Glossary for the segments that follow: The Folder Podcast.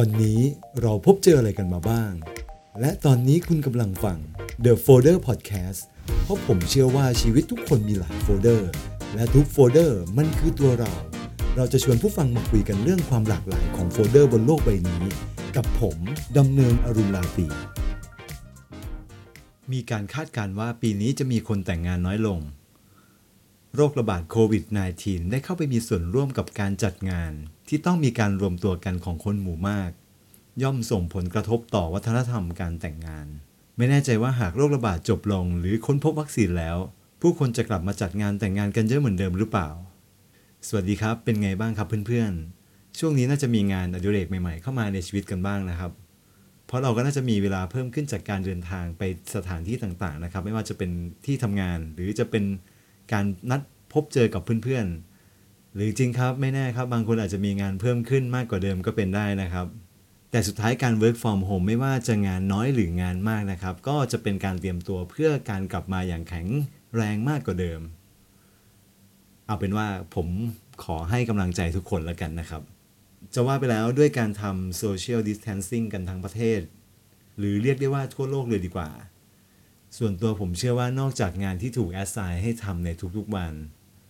วันนี้เราพบเจออะไรกันมาบ้างและตอนนี้คุณกำลังฟัง The Folder Podcast เพราะผมเชื่อว่าชีวิตทุกคนมีหลายโฟลเดอร์และทุกโฟลเดอร์มันคือตัวเราจะชวนผู้ฟังมาคุยกันเรื่องความหลากหลายของโฟลเดอร์บนโลกใบนี้กับผมดำเนินอรุณราตรีมีการคาดการณ์ว่าปีนี้จะมีคนแต่งงานน้อยลงโรคระบาดโควิด -19 ได้เข้าไปมีส่วนร่วมกับการจัดงานที่ต้องมีการรวมตัวกันของคนหมู่มากย่อมส่งผลกระทบต่อวัฒนธรรมการแต่งงานไม่แน่ใจว่าหากโรคระบาดจบลงหรือค้นพบวัคซีนแล้วผู้คนจะกลับมาจัดงานแต่งงานกันเยอะเหมือนเดิมหรือเปล่าสวัสดีครับเป็นไงบ้างครับเพื่อนๆช่วงนี้น่าจะมีงานอดิเรกใหม่ๆเข้ามาในชีวิตกันบ้างนะครับเพราะเราก็น่าจะมีเวลาเพิ่มขึ้นจากการเดินทางไปสถานที่ต่างๆนะครับไม่ว่าจะเป็นที่ทำงานหรือจะเป็นการนัดพบเจอกับเพื่อนๆหรือจริงครับไม่แน่ครับบางคนอาจจะมีงานเพิ่มขึ้นมากกว่าเดิมก็เป็นได้นะครับแต่สุดท้ายการ work from home ไม่ว่าจะงานน้อยหรืองานมากนะครับก็จะเป็นการเตรียมตัวเพื่อการกลับมาอย่างแข็งแรงมากกว่าเดิมเอาเป็นว่าผมขอให้กำลังใจทุกคนแล้วกันนะครับจะว่าไปแล้วด้วยการทำ social distancing กันทั้งประเทศหรือเรียกได้ว่าทั่วโลกเลยดีกว่าส่วนตัวผมเชื่อว่านอกจากงานที่ถูกแอสไซน์ให้ทำในทุกๆวัน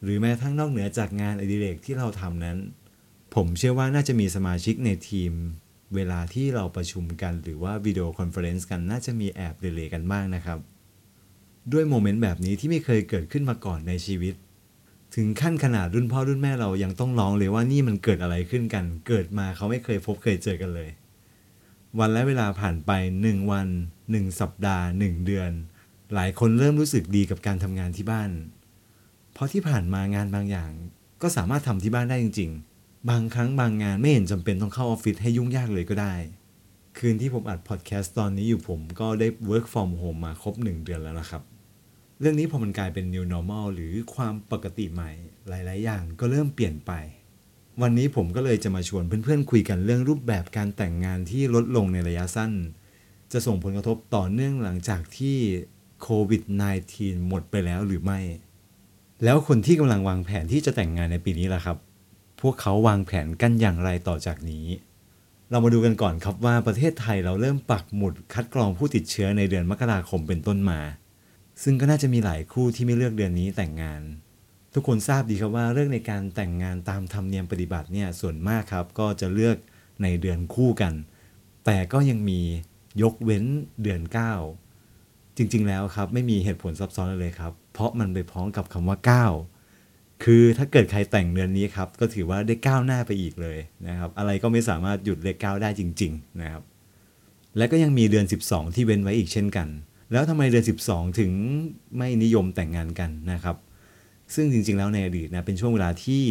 หรือแม้กระทั่งนอกเหนือจากงานอดิเรกที่เราทำนั้นผมเชื่อว่าน่าจะมีสมาชิกในทีมเวลาที่เราประชุมกันหรือว่าวิดีโอคอนเฟอเรนซ์กันน่าจะมีแอบเดเลย์กันบ้างนะครับด้วยโมเมนต์แบบนี้ที่ไม่เคยเกิดขึ้นมาก่อนในชีวิตถึงขั้นขนาดรุ่นพ่อรุ่นแม่เรายังต้องร้องเลยว่านี่มันเกิดอะไรขึ้นกันเกิดมาเขาไม่เคยพบเคยเจอกันเลยวันและเวลาผ่านไป1วัน1สัปดาห์1เดือนหลายคนเริ่มรู้สึกดีกับการทำงานที่บ้านเพราะที่ผ่านมางานบางอย่างก็สามารถทำที่บ้านได้จริงๆบางครั้งบางงานไม่เห็นจำเป็นต้องเข้าออฟฟิศให้ยุ่งยากเลยก็ได้คืนที่ผมอัดพอดแคสต์ตอนนี้อยู่ผมก็ได้ work from home มาครบ1เดือนแล้วนะครับเรื่องนี้พอมันกลายเป็น new normal หรือความปกติใหม่หลายๆอย่างก็เริ่มเปลี่ยนไปวันนี้ผมก็เลยจะมาชวนเพื่อนๆคุยกันเรื่องรูปแบบการแต่งงานที่ลดลงในระยะสั้นจะส่งผลกระทบต่อเนื่องหลังจากที่โควิด -19 หมดไปแล้วหรือไม่แล้วคนที่กำลังวางแผนที่จะแต่งงานในปีนี้ล่ะครับพวกเขาวางแผนกันอย่างไรต่อจากนี้เรามาดูกันก่อนครับว่าประเทศไทยเราเริ่มปักหมุดคัดกรองผู้ติดเชื้อในเดือนมกราคมเป็นต้นมาซึ่งก็น่าจะมีหลายคู่ที่ไม่เลือกเดือนนี้แต่งงานทุกคนทราบดีครับว่าเรื่องในการแต่งงานตามธรรมเนียมปฏิบัติเนี่ยส่วนมากครับก็จะเลือกในเดือนคู่กันแต่ก็ยังมียกเว้นเดือน9จริงๆแล้วครับไม่มีเหตุผลซับซ้อนเลยครับเพราะมันไปพ้องกับคำว่า9คือถ้าเกิดใครแต่งเดือนนี้ครับก็ถือว่าได้ก้าวหน้าไปอีกเลยนะครับอะไรก็ไม่สามารถหยุดเลข9ได้จริงๆนะครับและก็ยังมีเดือน12ที่เว้นไว้อีกเช่นกันแล้วทำไมเดือน12ถึงไม่นิยมแต่งงานกันนะครับซึ่งจริงๆแล้วในอดีตนะเป็นช่วงเวลาที่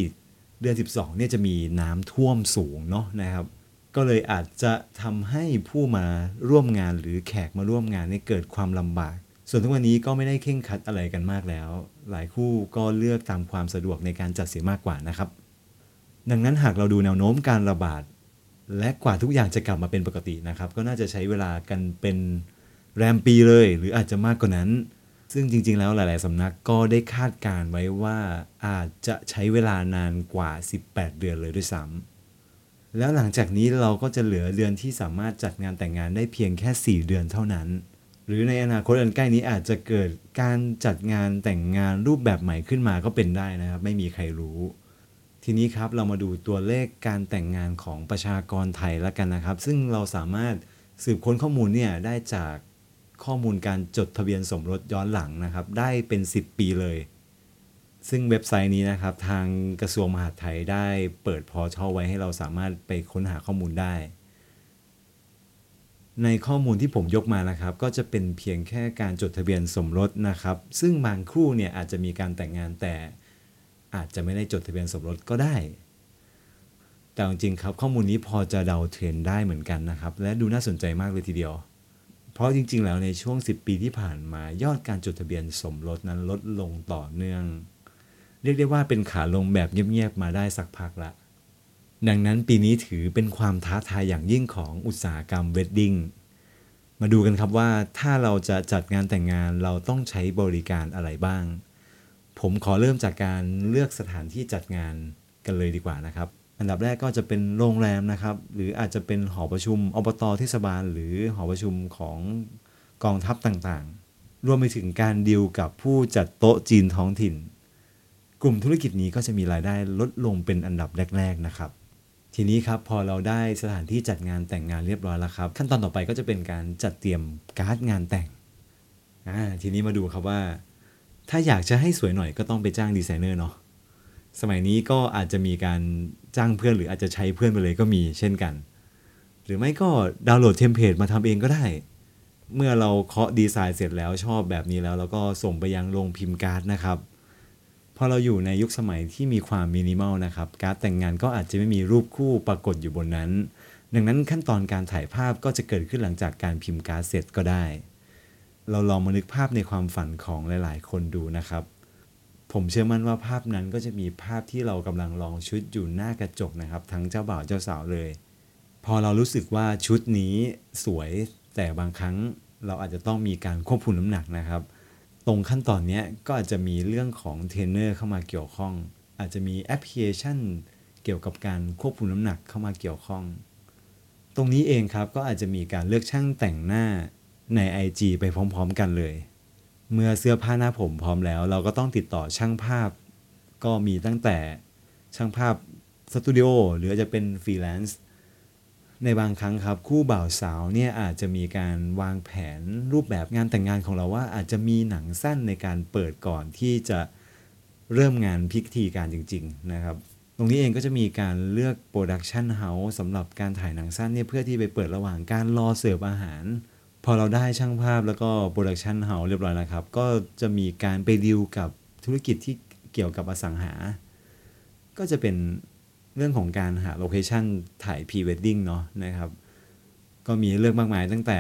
เดือน12เนี่ยจะมีน้ำท่วมสูงเนาะนะครับก็เลยอาจจะทำให้ผู้มาร่วมงานหรือแขกมาร่วมงานเนี่ยเกิดความลำบากส่วนทุกวันนี้ก็ไม่ได้เคร่งครัดอะไรกันมากแล้วหลายคู่ก็เลือกตามความสะดวกในการจัดเสียมากกว่านะครับดังนั้นหากเราดูแนวโน้มการระบาดและกว่าทุกอย่างจะกลับมาเป็นปกตินะครับก็น่าจะใช้เวลากันเป็นแรมปีเลยหรืออาจจะมากกว่านั้นซึ่งจริงๆแล้วหลายๆสำนักก็ได้คาดการไว้ว่าอาจจะใช้เวลานานกว่า18เดือนเลยด้วยซ้ำแล้วหลังจากนี้เราก็จะเหลือเดือนที่สามารถจัดงานแต่งงานได้เพียงแค่4เดือนเท่านั้นหรือในอนาคตอันใกล้นี้อาจจะเกิดการจัดงานแต่งงานรูปแบบใหม่ขึ้นมาก็เป็นได้นะครับไม่มีใครรู้ทีนี้ครับเรามาดูตัวเลขการแต่งงานของประชากรไทยละกันนะครับซึ่งเราสามารถสืบค้นข้อมูลเนี่ยได้จากข้อมูลการจดทะเบียนสมรสย้อนหลังนะครับได้เป็น10ปีเลยซึ่งเว็บไซต์นี้นะครับทางกระทรวงมหาดไทยได้เปิดพอร์ทัลไว้ให้เราสามารถไปค้นหาข้อมูลได้ในข้อมูลที่ผมยกมานะครับก็จะเป็นเพียงแค่การจดทะเบียนสมรสนะครับซึ่งบางคู่เนี่ยอาจจะมีการแต่งงานแต่อาจจะไม่ได้จดทะเบียนสมรสก็ได้แต่จริงๆครับข้อมูลนี้พอจะเดาเทรนด์ได้เหมือนกันนะครับและดูน่าสนใจมากเลยทีเดียวเพราะจริงๆแล้วในช่วง10ปีที่ผ่านมายอดการจดทะเบียนสมรสนั้นลดลงต่อเนื่องเรียกได้ว่าเป็นขาลงแบบเงียบๆมาได้สักพักละดังนั้นปีนี้ถือเป็นความท้าทายอย่างยิ่งของอุตสาหกรรมเวดดิ้งมาดูกันครับว่าถ้าเราจะจัดงานแต่งงานเราต้องใช้บริการอะไรบ้างผมขอเริ่มจากการเลือกสถานที่จัดงานกันเลยดีกว่านะครับ อันดับแรกก็จะเป็นโรงแรมนะครับหรืออาจจะเป็นหอประชุมอบต.เทศบาลหรือหอประชุมของกองทัพต่างๆรวมไปถึงการดีลกับผู้จัดโต๊ะจีนท้องถิ่นกลุ่มธุรกิจนี้ก็จะมีรายได้ลดลงเป็นอันดับแรกๆนะครับทีนี้ครับพอเราได้สถานที่จัดงานแต่งงานเรียบร้อยแล้วครับขั้นตอนต่อไปก็จะเป็นการจัดเตรียมการ์ดงานแต่งทีนี้มาดูครับว่าถ้าอยากจะให้สวยหน่อยก็ต้องไปจ้างดีไซเนอร์เนาะสมัยนี้ก็อาจจะมีการจ้างเพื่อนหรืออาจจะใช้เพื่อนไปเลยก็มีเช่นกันหรือไม่ก็ดาวน์โหลดเทมเพลตมาทำเองก็ได้เมื่อเราเคาะดีไซน์เสร็จแล้วชอบแบบนี้แล้วเราก็ส่งไปยังโรงพิมพ์การ์ดนะครับพอเราอยู่ในยุคสมัยที่มีความมินิมอลนะครับการ์ดแต่งงานก็อาจจะไม่มีรูปคู่ปรากฏอยู่บนนั้นดังนั้นขั้นตอนการถ่ายภาพก็จะเกิดขึ้นหลังจากการพิมพ์การ์ดเสร็จก็ได้เราลองมานึกภาพในความฝันของหลายๆคนดูนะครับผมเชื่อมั่นว่าภาพนั้นก็จะมีภาพที่เรากำลังลองชุดอยู่หน้ากระจกนะครับทั้งเจ้าบ่าวเจ้าสาวเลยพอเรารู้สึกว่าชุดนี้สวยแต่บางครั้งเราอาจจะต้องมีการควบคุมน้ำหนักนะครับตรงขั้นตอนนี้ก็อาจจะมีเรื่องของเทรนเนอร์เข้ามาเกี่ยวข้องอาจจะมีแอปพลิเคชันเกี่ยวกับการควบคุมน้ำหนักเข้ามาเกี่ยวข้องตรงนี้เองครับก็อาจจะมีการเลือกช่างแต่งหน้าใน IG ไปพร้อมๆกันเลยเมื่อเสื้อผ้าหน้าผมพร้อมแล้วเราก็ต้องติดต่อช่างภาพก็มีตั้งแต่ช่างภาพสตูดิโอหรืออาจจะเป็นฟรีแลนซ์ในบางครั้งครับคู่บ่าวสาวเนี่ยอาจจะมีการวางแผนรูปแบบงานแต่งงานของเราว่าอาจจะมีหนังสั้นในการเปิดก่อนที่จะเริ่มงานพิธีการจริงๆนะครับตรงนี้เองก็จะมีการเลือกโปรดักชั่นเฮาส์สำหรับการถ่ายหนังสั้นเนี่ยเพื่อที่ไปเปิดระหว่างการรอเสิร์ฟอาหารพอเราได้ช่างภาพแล้วก็โปรดักชันเฮาส์เรียบร้อยแล้วครับก็จะมีการไปดีลกับธุรกิจที่เกี่ยวกับอสังหาก็จะเป็นเรื่องของการหาโลเคชั่นถ่ายพรีเวดดิ้งเนาะนะครับก็มีเลือกมากมายตั้งแต่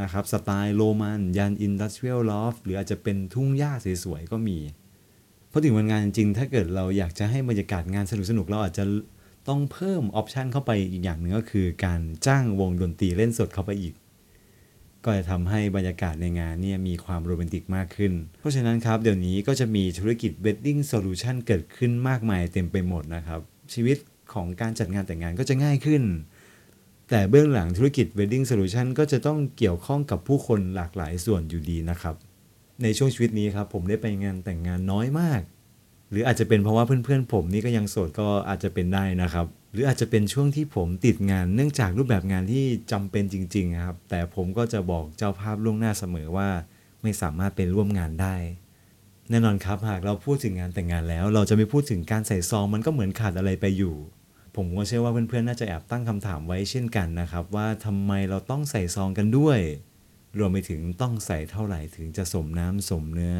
นะครับสไตล์โรมันยันอินดัสเทรียลลอฟหรืออาจจะเป็นทุ่งหญ้าสวยๆก็มีพอถึงวันงานจริงถ้าเกิดเราอยากจะให้บรรยากาศงานสนุกๆเราอาจจะต้องเพิ่มออปชันเข้าไปอีกอย่างนึงก็คือการจ้างวงดนตรีเล่นสดเข้าไปอีกก็จะทำให้บรรยากาศในงานเนี่ยมีความโรแมนติกมากขึ้นเพราะฉะนั้นครับเดี๋ยวนี้ก็จะมีธุรกิจ Wedding Solution เกิดขึ้นมากมายเต็มไปหมดนะครับชีวิตของการจัดงานแต่งงานก็จะง่ายขึ้นแต่เบื้องหลังธุรกิจ Wedding Solution ก็จะต้องเกี่ยวข้องกับผู้คนหลากหลายส่วนอยู่ดีนะครับในช่วงชีวิตนี้ครับผมได้ไปงานแต่งงานน้อยมากหรืออาจจะเป็นเพราะว่าเพื่อนๆผมนี่ก็ยังโสดก็อาจจะเป็นได้นะครับหรืออาจจะเป็นช่วงที่ผมติดงานเนื่องจากรูปแบบงานที่จำเป็นจริงๆครับแต่ผมก็จะบอกเจ้าภาพล่วงหน้าเสมอว่าไม่สามารถไปร่วมงานได้แน่นอนครับหากเราพูดถึงงานแต่งงานแล้วเราจะไม่พูดถึงการใส่ซองมันก็เหมือนขาดอะไรไปอยู่ผมก็เชื่อว่าเพื่อนๆน่าจะแอบตั้งคำถามไว้เช่นกันนะครับว่าทำไมเราต้องใส่ซองกันด้วยรวมไปถึงต้องใส่เท่าไหร่ถึงจะสมน้ำสมเนื้อ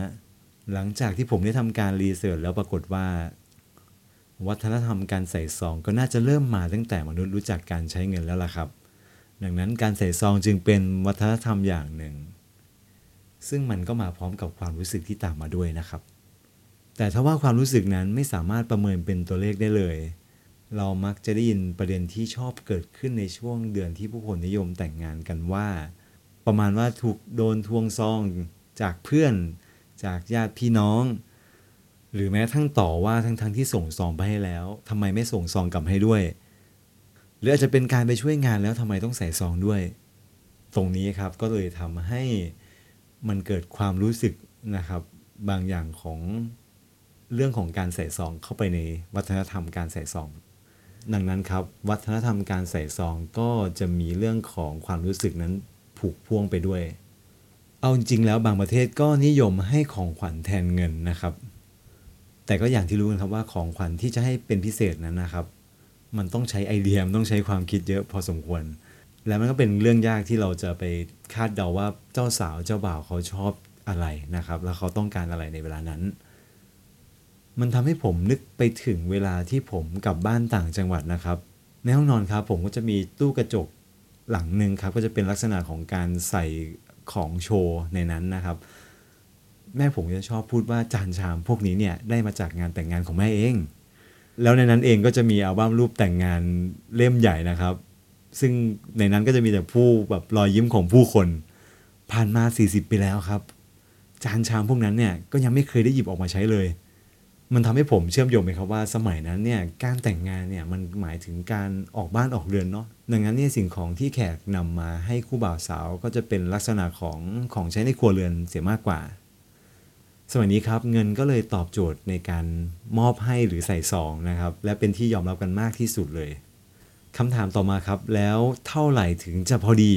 หลังจากที่ผมได้ทำการรีเสิร์ชแล้วปรากฏว่าวัฒนธรรมการใส่ซองก็น่าจะเริ่มมาตั้งแต่มนุษย์รู้จักการใช้เงินแล้วล่ะครับดังนั้นการใส่ซองจึงเป็นวัฒนธรรมอย่างหนึ่งซึ่งมันก็มาพร้อมกับความรู้สึกที่ตามมาด้วยนะครับแต่ถ้าว่าความรู้สึกนั้นไม่สามารถประเมินเป็นตัวเลขได้เลยเรามักจะได้ยินประเด็นที่ชอบเกิดขึ้นในช่วงเดือนที่ผู้คนนิยมแต่งงานกันว่าประมาณว่าถูกโดนทวงซองจากเพื่อนจากญาติพี่น้องหรือแม้ทั้งต่อว่าทั้งที่ส่งซองไปให้แล้วทำไมไม่ส่งซองกลับให้ด้วยหรืออาจจะเป็นการไปช่วยงานแล้วทำไมต้องใส่ซองด้วยตรงนี้ครับก็เลยทำให้มันเกิดความรู้สึกนะครับบางอย่างของเรื่องของการใส่ซองเข้าไปในวัฒนธรรมการใส่ซองดังนั้นครับวัฒนธรรมการใส่ซองก็จะมีเรื่องของความรู้สึกนั้นผูกพ่วงไปด้วยเอาจริงแล้วบางประเทศก็นิยมให้ของขวัญแทนเงินนะครับแต่ก็อย่างที่รู้กันครับว่าของขวัญที่จะให้เป็นพิเศษนั้นนะครับมันต้องใช้ไอเดียมันต้องใช้ความคิดเยอะพอสมควรและมันก็เป็นเรื่องยากที่เราจะไปคาดเดาว่าเจ้าสาวเจ้าบ่าวเขาชอบอะไรนะครับแล้วเขาต้องการอะไรในเวลานั้นมันทำให้ผมนึกไปถึงเวลาที่ผมกลับบ้านต่างจังหวัดนะครับในห้องนอนครับผมก็จะมีตู้กระจกหลังนึงครับก็จะเป็นลักษณะของการใส่ของโชว์ในนั้นนะครับแม่ผมจะชอบพูดว่าจานชามพวกนี้เนี่ยได้มาจากงานแต่งงานของแม่เองแล้วในนั้นเองก็จะมีอัลบั้มรูปแต่งงานเล่มใหญ่นะครับซึ่งในนั้นก็จะมีแต่ผู้แบบรอยยิ้มของผู้คนผ่านมา40ปีแล้วครับจานชามพวกนั้นเนี่ยก็ยังไม่เคยได้หยิบออกมาใช้เลย มันทำให้ผมเชื่อมโยงไปครับว่าสมัยนั้นเนี่ยการแต่งงานเนี่ยมันหมายถึงการออกบ้านออกเรือนเนาะดังนั้นเนี่ยสิ่งของที่แขกนำมาให้คู่บ่าวสาวก็จะเป็นลักษณะของใช้ในครัวเรือนเสียมากกว่าสมัยนี้ครับเงินก็เลยตอบโจทย์ในการมอบให้หรือใส่ซองนะครับและเป็นที่ยอมรับกันมากที่สุดเลยคำถามต่อมาครับแล้วเท่าไหร่ถึงจะพอดี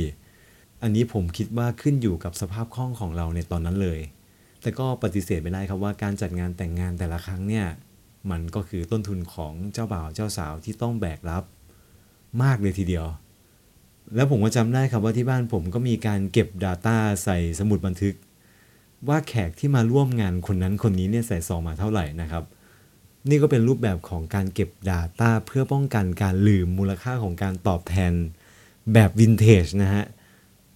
อันนี้ผมคิดว่าขึ้นอยู่กับสภาพคล่องของเราในตอนนั้นเลยแต่ก็ปฏิเสธไม่ได้ครับว่าการจัดงานแต่งงานแต่ละครั้งเนี่ยมันก็คือต้นทุนของเจ้าบ่าวเจ้าสาวที่ต้องแบกรับมากเลยทีเดียวแล้วผมก็จำได้ครับว่าที่บ้านผมก็มีการเก็บ Data ใส่สมุดบันทึกว่าแขกที่มาร่วมงานคนนั้นคนนี้เนี่ยใส่ซองมาเท่าไหร่นะครับนี่ก็เป็นรูปแบบของการเก็บ Data เพื่อป้องกันการลืมมูลค่าของการตอบแทนแบบวินเทจนะฮะ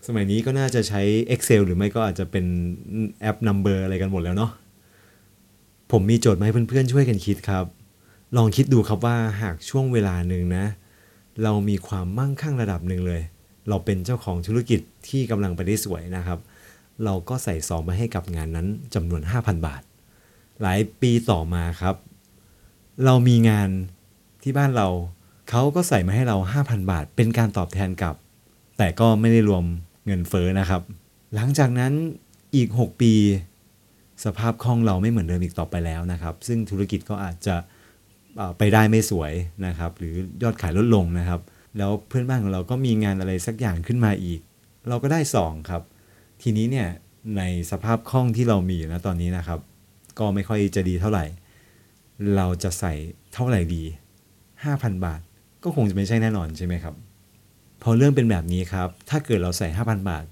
สมัยนี้ก็น่าจะใช้ Excel หรือไม่ก็อาจจะเป็นแอป Number อะไรกันหมดแล้วเนาะผมมีโจทย์มาให้เพื่อนๆช่วยกันคิดครับลองคิดดูครับว่าหากช่วงเวลาหนึ่งนะเรามีความมั่งคั่งระดับหนึ่งเลยเราเป็นเจ้าของธุรกิจที่กำลังไปได้สวยนะครับเราก็ใส่ซองไปให้กับงานนั้นจำนวน 5,000 บาทหลายปีต่อมาครับเรามีงานที่บ้านเราเขาก็ใส่มาให้เรา 5,000 บาทเป็นการตอบแทนกลับแต่ก็ไม่ได้รวมเงินเฟ้อนะครับหลังจากนั้นอีก6ปีสภาพคล่องเราไม่เหมือนเดิมอีกต่อไปแล้วนะครับซึ่งธุรกิจก็อาจจะไปได้ไม่สวยนะครับหรือยอดขายลดลงนะครับแล้วเพื่อนบ้านของเราก็มีงานอะไรสักอย่างขึ้นมาอีกเราก็ได้2ครับทีนี้เนี่ยในสภาพคล่องที่เรามีอยู่นะตอนนี้นะครับก็ไม่ค่อยจะดีเท่าไหร่เราจะใส่เท่าไหร่ดี 5,000 บาทก็คงจะไม่ใช่แน่นอนใช่ไหมครับพอเรื่องเป็นแบบนี้ครับถ้าเกิดเราใส่ 5,000 บาท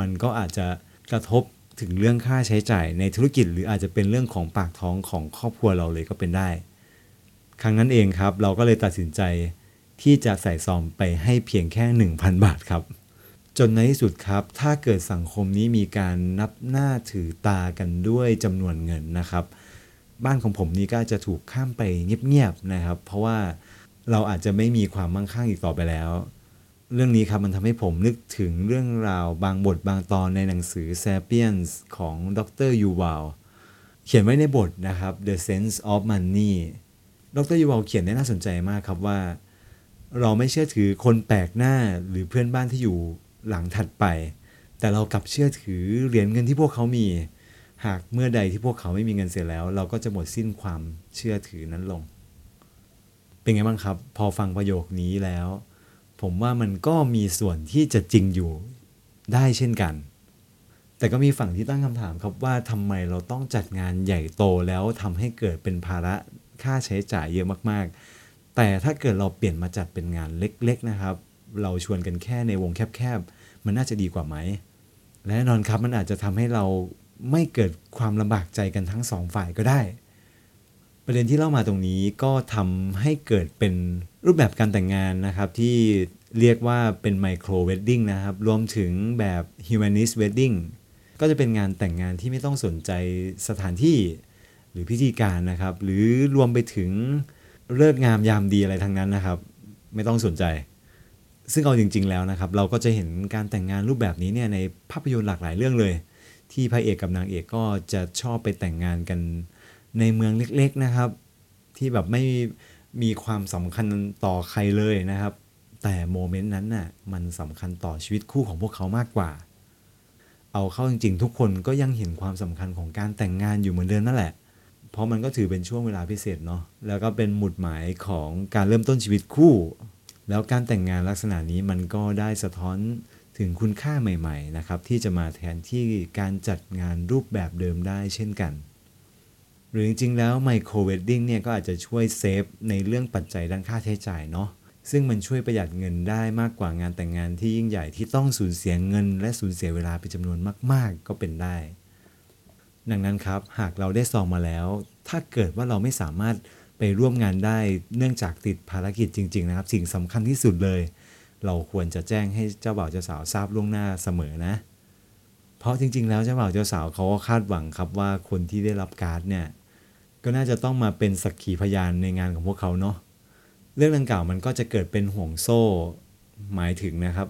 มันก็อาจจะกระทบถึงเรื่องค่าใช้จ่ายในธุรกิจหรืออาจจะเป็นเรื่องของปากท้องของครอบครัวเราเลยก็เป็นได้ครั้งนั้นเองครับเราก็เลยตัดสินใจที่จะใส่ซองไปให้เพียงแค่ 1,000 บาทครับจนในที่สุดครับถ้าเกิดสังคมนี้มีการนับหน้าถือตากันด้วยจำนวนเงินนะครับบ้านของผมนี่ก็จะถูกข้ามไปเงียบๆนะครับเพราะว่าเราอาจจะไม่มีความมั่งคั่งอีกต่อไปแล้วเรื่องนี้ครับมันทำให้ผมนึกถึงเรื่องราวบางบทบางตอนในหนังสือ Sapiens ของดร.ยูวัลเขียนไว้ในบทนะครับ The Sense of Money ดร.ยูวัลเขียนได้น่าสนใจมากครับว่าเราไม่เชื่อถือคนแปลกหน้าหรือเพื่อนบ้านที่อยู่หลังถัดไปแต่เรากลับเชื่อถือเหรียญเงินที่พวกเขามีหากเมื่อใดที่พวกเขาไม่มีเงินเสียแล้วเราก็จะหมดสิ้นความเชื่อถือนั้นลงเป็นไงบ้างครับพอฟังประโยคนี้แล้วผมว่ามันก็มีส่วนที่จะจริงอยู่ได้เช่นกันแต่ก็มีฝั่งที่ตั้งคำถามครับว่าทำไมเราต้องจัดงานใหญ่โตแล้วทำให้เกิดเป็นภาระค่าใช้จ่ายเยอะมากๆแต่ถ้าเกิดเราเปลี่ยนมาจัดเป็นงานเล็กๆนะครับเราชวนกันแค่ในวงแคบๆมันน่าจะดีกว่าไหมและแน่นอนครับมันอาจจะทำให้เราไม่เกิดความลำบากใจกันทั้งสองฝ่ายก็ได้ประเด็นที่เล่ามาตรงนี้ก็ทำให้เกิดเป็นรูปแบบการแต่งงานนะครับที่เรียกว่าเป็นไมโครเวดดิ้งนะครับรวมถึงแบบฮิวแมนิสต์เวดดิ้งก็จะเป็นงานแต่งงานที่ไม่ต้องสนใจสถานที่หรือพิธีการนะครับหรือรวมไปถึงฤกษ์งามยามดีอะไรทั้งนั้นนะครับไม่ต้องสนใจซึ่งเอาจริงๆแล้วนะครับเราก็จะเห็นการแต่งงานรูปแบบนี้เนี่ยในภาพยนตร์หลากหลายเรื่องเลยที่พระเอกกับนางเอกก็จะชอบไปแต่งงานกันในเมืองเล็กๆนะครับที่แบบไม่มีความสำคัญต่อใครเลยนะครับแต่โมเมนต์นั้นน่ะมันสำคัญต่อชีวิตคู่ของพวกเขามากกว่าเอาเข้าจริงๆทุกคนก็ยังเห็นความสำคัญของการแต่งงานอยู่เหมือนเดิมนั่นแหละเพราะมันก็ถือเป็นช่วงเวลาพิเศษเนาะแล้วก็เป็นหมุดหมายของการเริ่มต้นชีวิตคู่แล้วการแต่งงานลักษณะนี้มันก็ได้สะท้อนถึงคุณค่าใหม่ๆนะครับที่จะมาแทนที่การจัดงานรูปแบบเดิมได้เช่นกันหรือจริงๆแล้วไมโครเวดดิ้งเนี่ยก็อาจจะช่วยเซฟในเรื่องปัจจัยด้านค่าใช้จ่ายเนาะซึ่งมันช่วยประหยัดเงินได้มากกว่างานแต่งงานที่ยิ่งใหญ่ที่ต้องสูญเสียเงินและสูญเสียเวลาเป็นจำนวนมากๆก็เป็นได้ดังนั้นครับหากเราได้ซองมาแล้วถ้าเกิดว่าเราไม่สามารถไปร่วมงานได้เนื่องจากติดภารกิจจริงๆนะครับสิ่งสำคัญที่สุดเลยเราควรจะแจ้งให้เจ้าบ่าวเจ้าสาวทราบล่วงหน้าเสมอนะเพราะจริงๆแล้วเจ้าบ่าวเจ้าสาวเขาก็คาดหวังครับว่าคนที่ได้รับการ์ดเนี่ยก็น่าจะต้องมาเป็นสักขีพยานในงานของพวกเขาเนาะเรื่องดังกล่าวมันก็จะเกิดเป็นห่วงโซ่หมายถึงนะครับ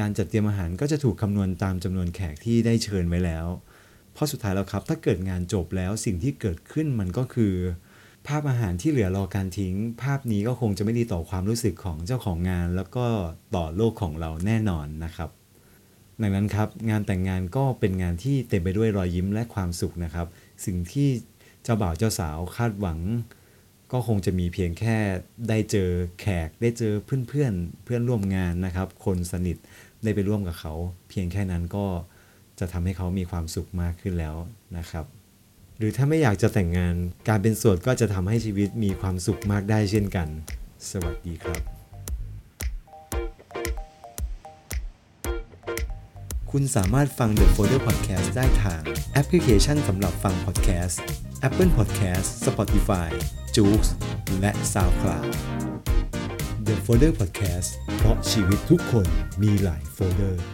การจัดเตรียมอาหารก็จะถูกคำนวณตามจำนวนแขกที่ได้เชิญไว้แล้วเพราะสุดท้ายแล้วครับถ้าเกิดงานจบแล้วสิ่งที่เกิดขึ้นมันก็คือ ภาพอาหารที่เหลือรอการทิ้งภาพนี้ก็คงจะไม่ดีต่อความรู้สึกของเจ้าของงานแล้วก็ต่อโลกของเราแน่นอนนะครับดังนั้นครับงานแต่งงานก็เป็นงานที่เต็มไปด้วยรอยยิ้มและความสุขนะครับสิ่งที่เจ้าบ่าวเจ้าสาวคาดหวังก็คงจะมีเพียงแค่ได้เจอแขกได้เจอเพื่อนร่วมงานนะครับคนสนิทได้ไปร่วมกับเขาเพียงแค่นั้นก็จะทำให้เขามีความสุขมากขึ้นแล้วนะครับหรือถ้าไม่อยากจะแต่งงานการเป็นโสดก็จะทำให้ชีวิตมีความสุขมากได้เช่นกันสวัสดีครับคุณสามารถฟัง The Folder Podcast ได้ทางแอปพลิเคชันสำหรับฟัง Podcast Apple Podcast Spotify Joox และ SoundCloud The Folder Podcast เพราะชีวิตทุกคนมีหลายโฟลเดอร์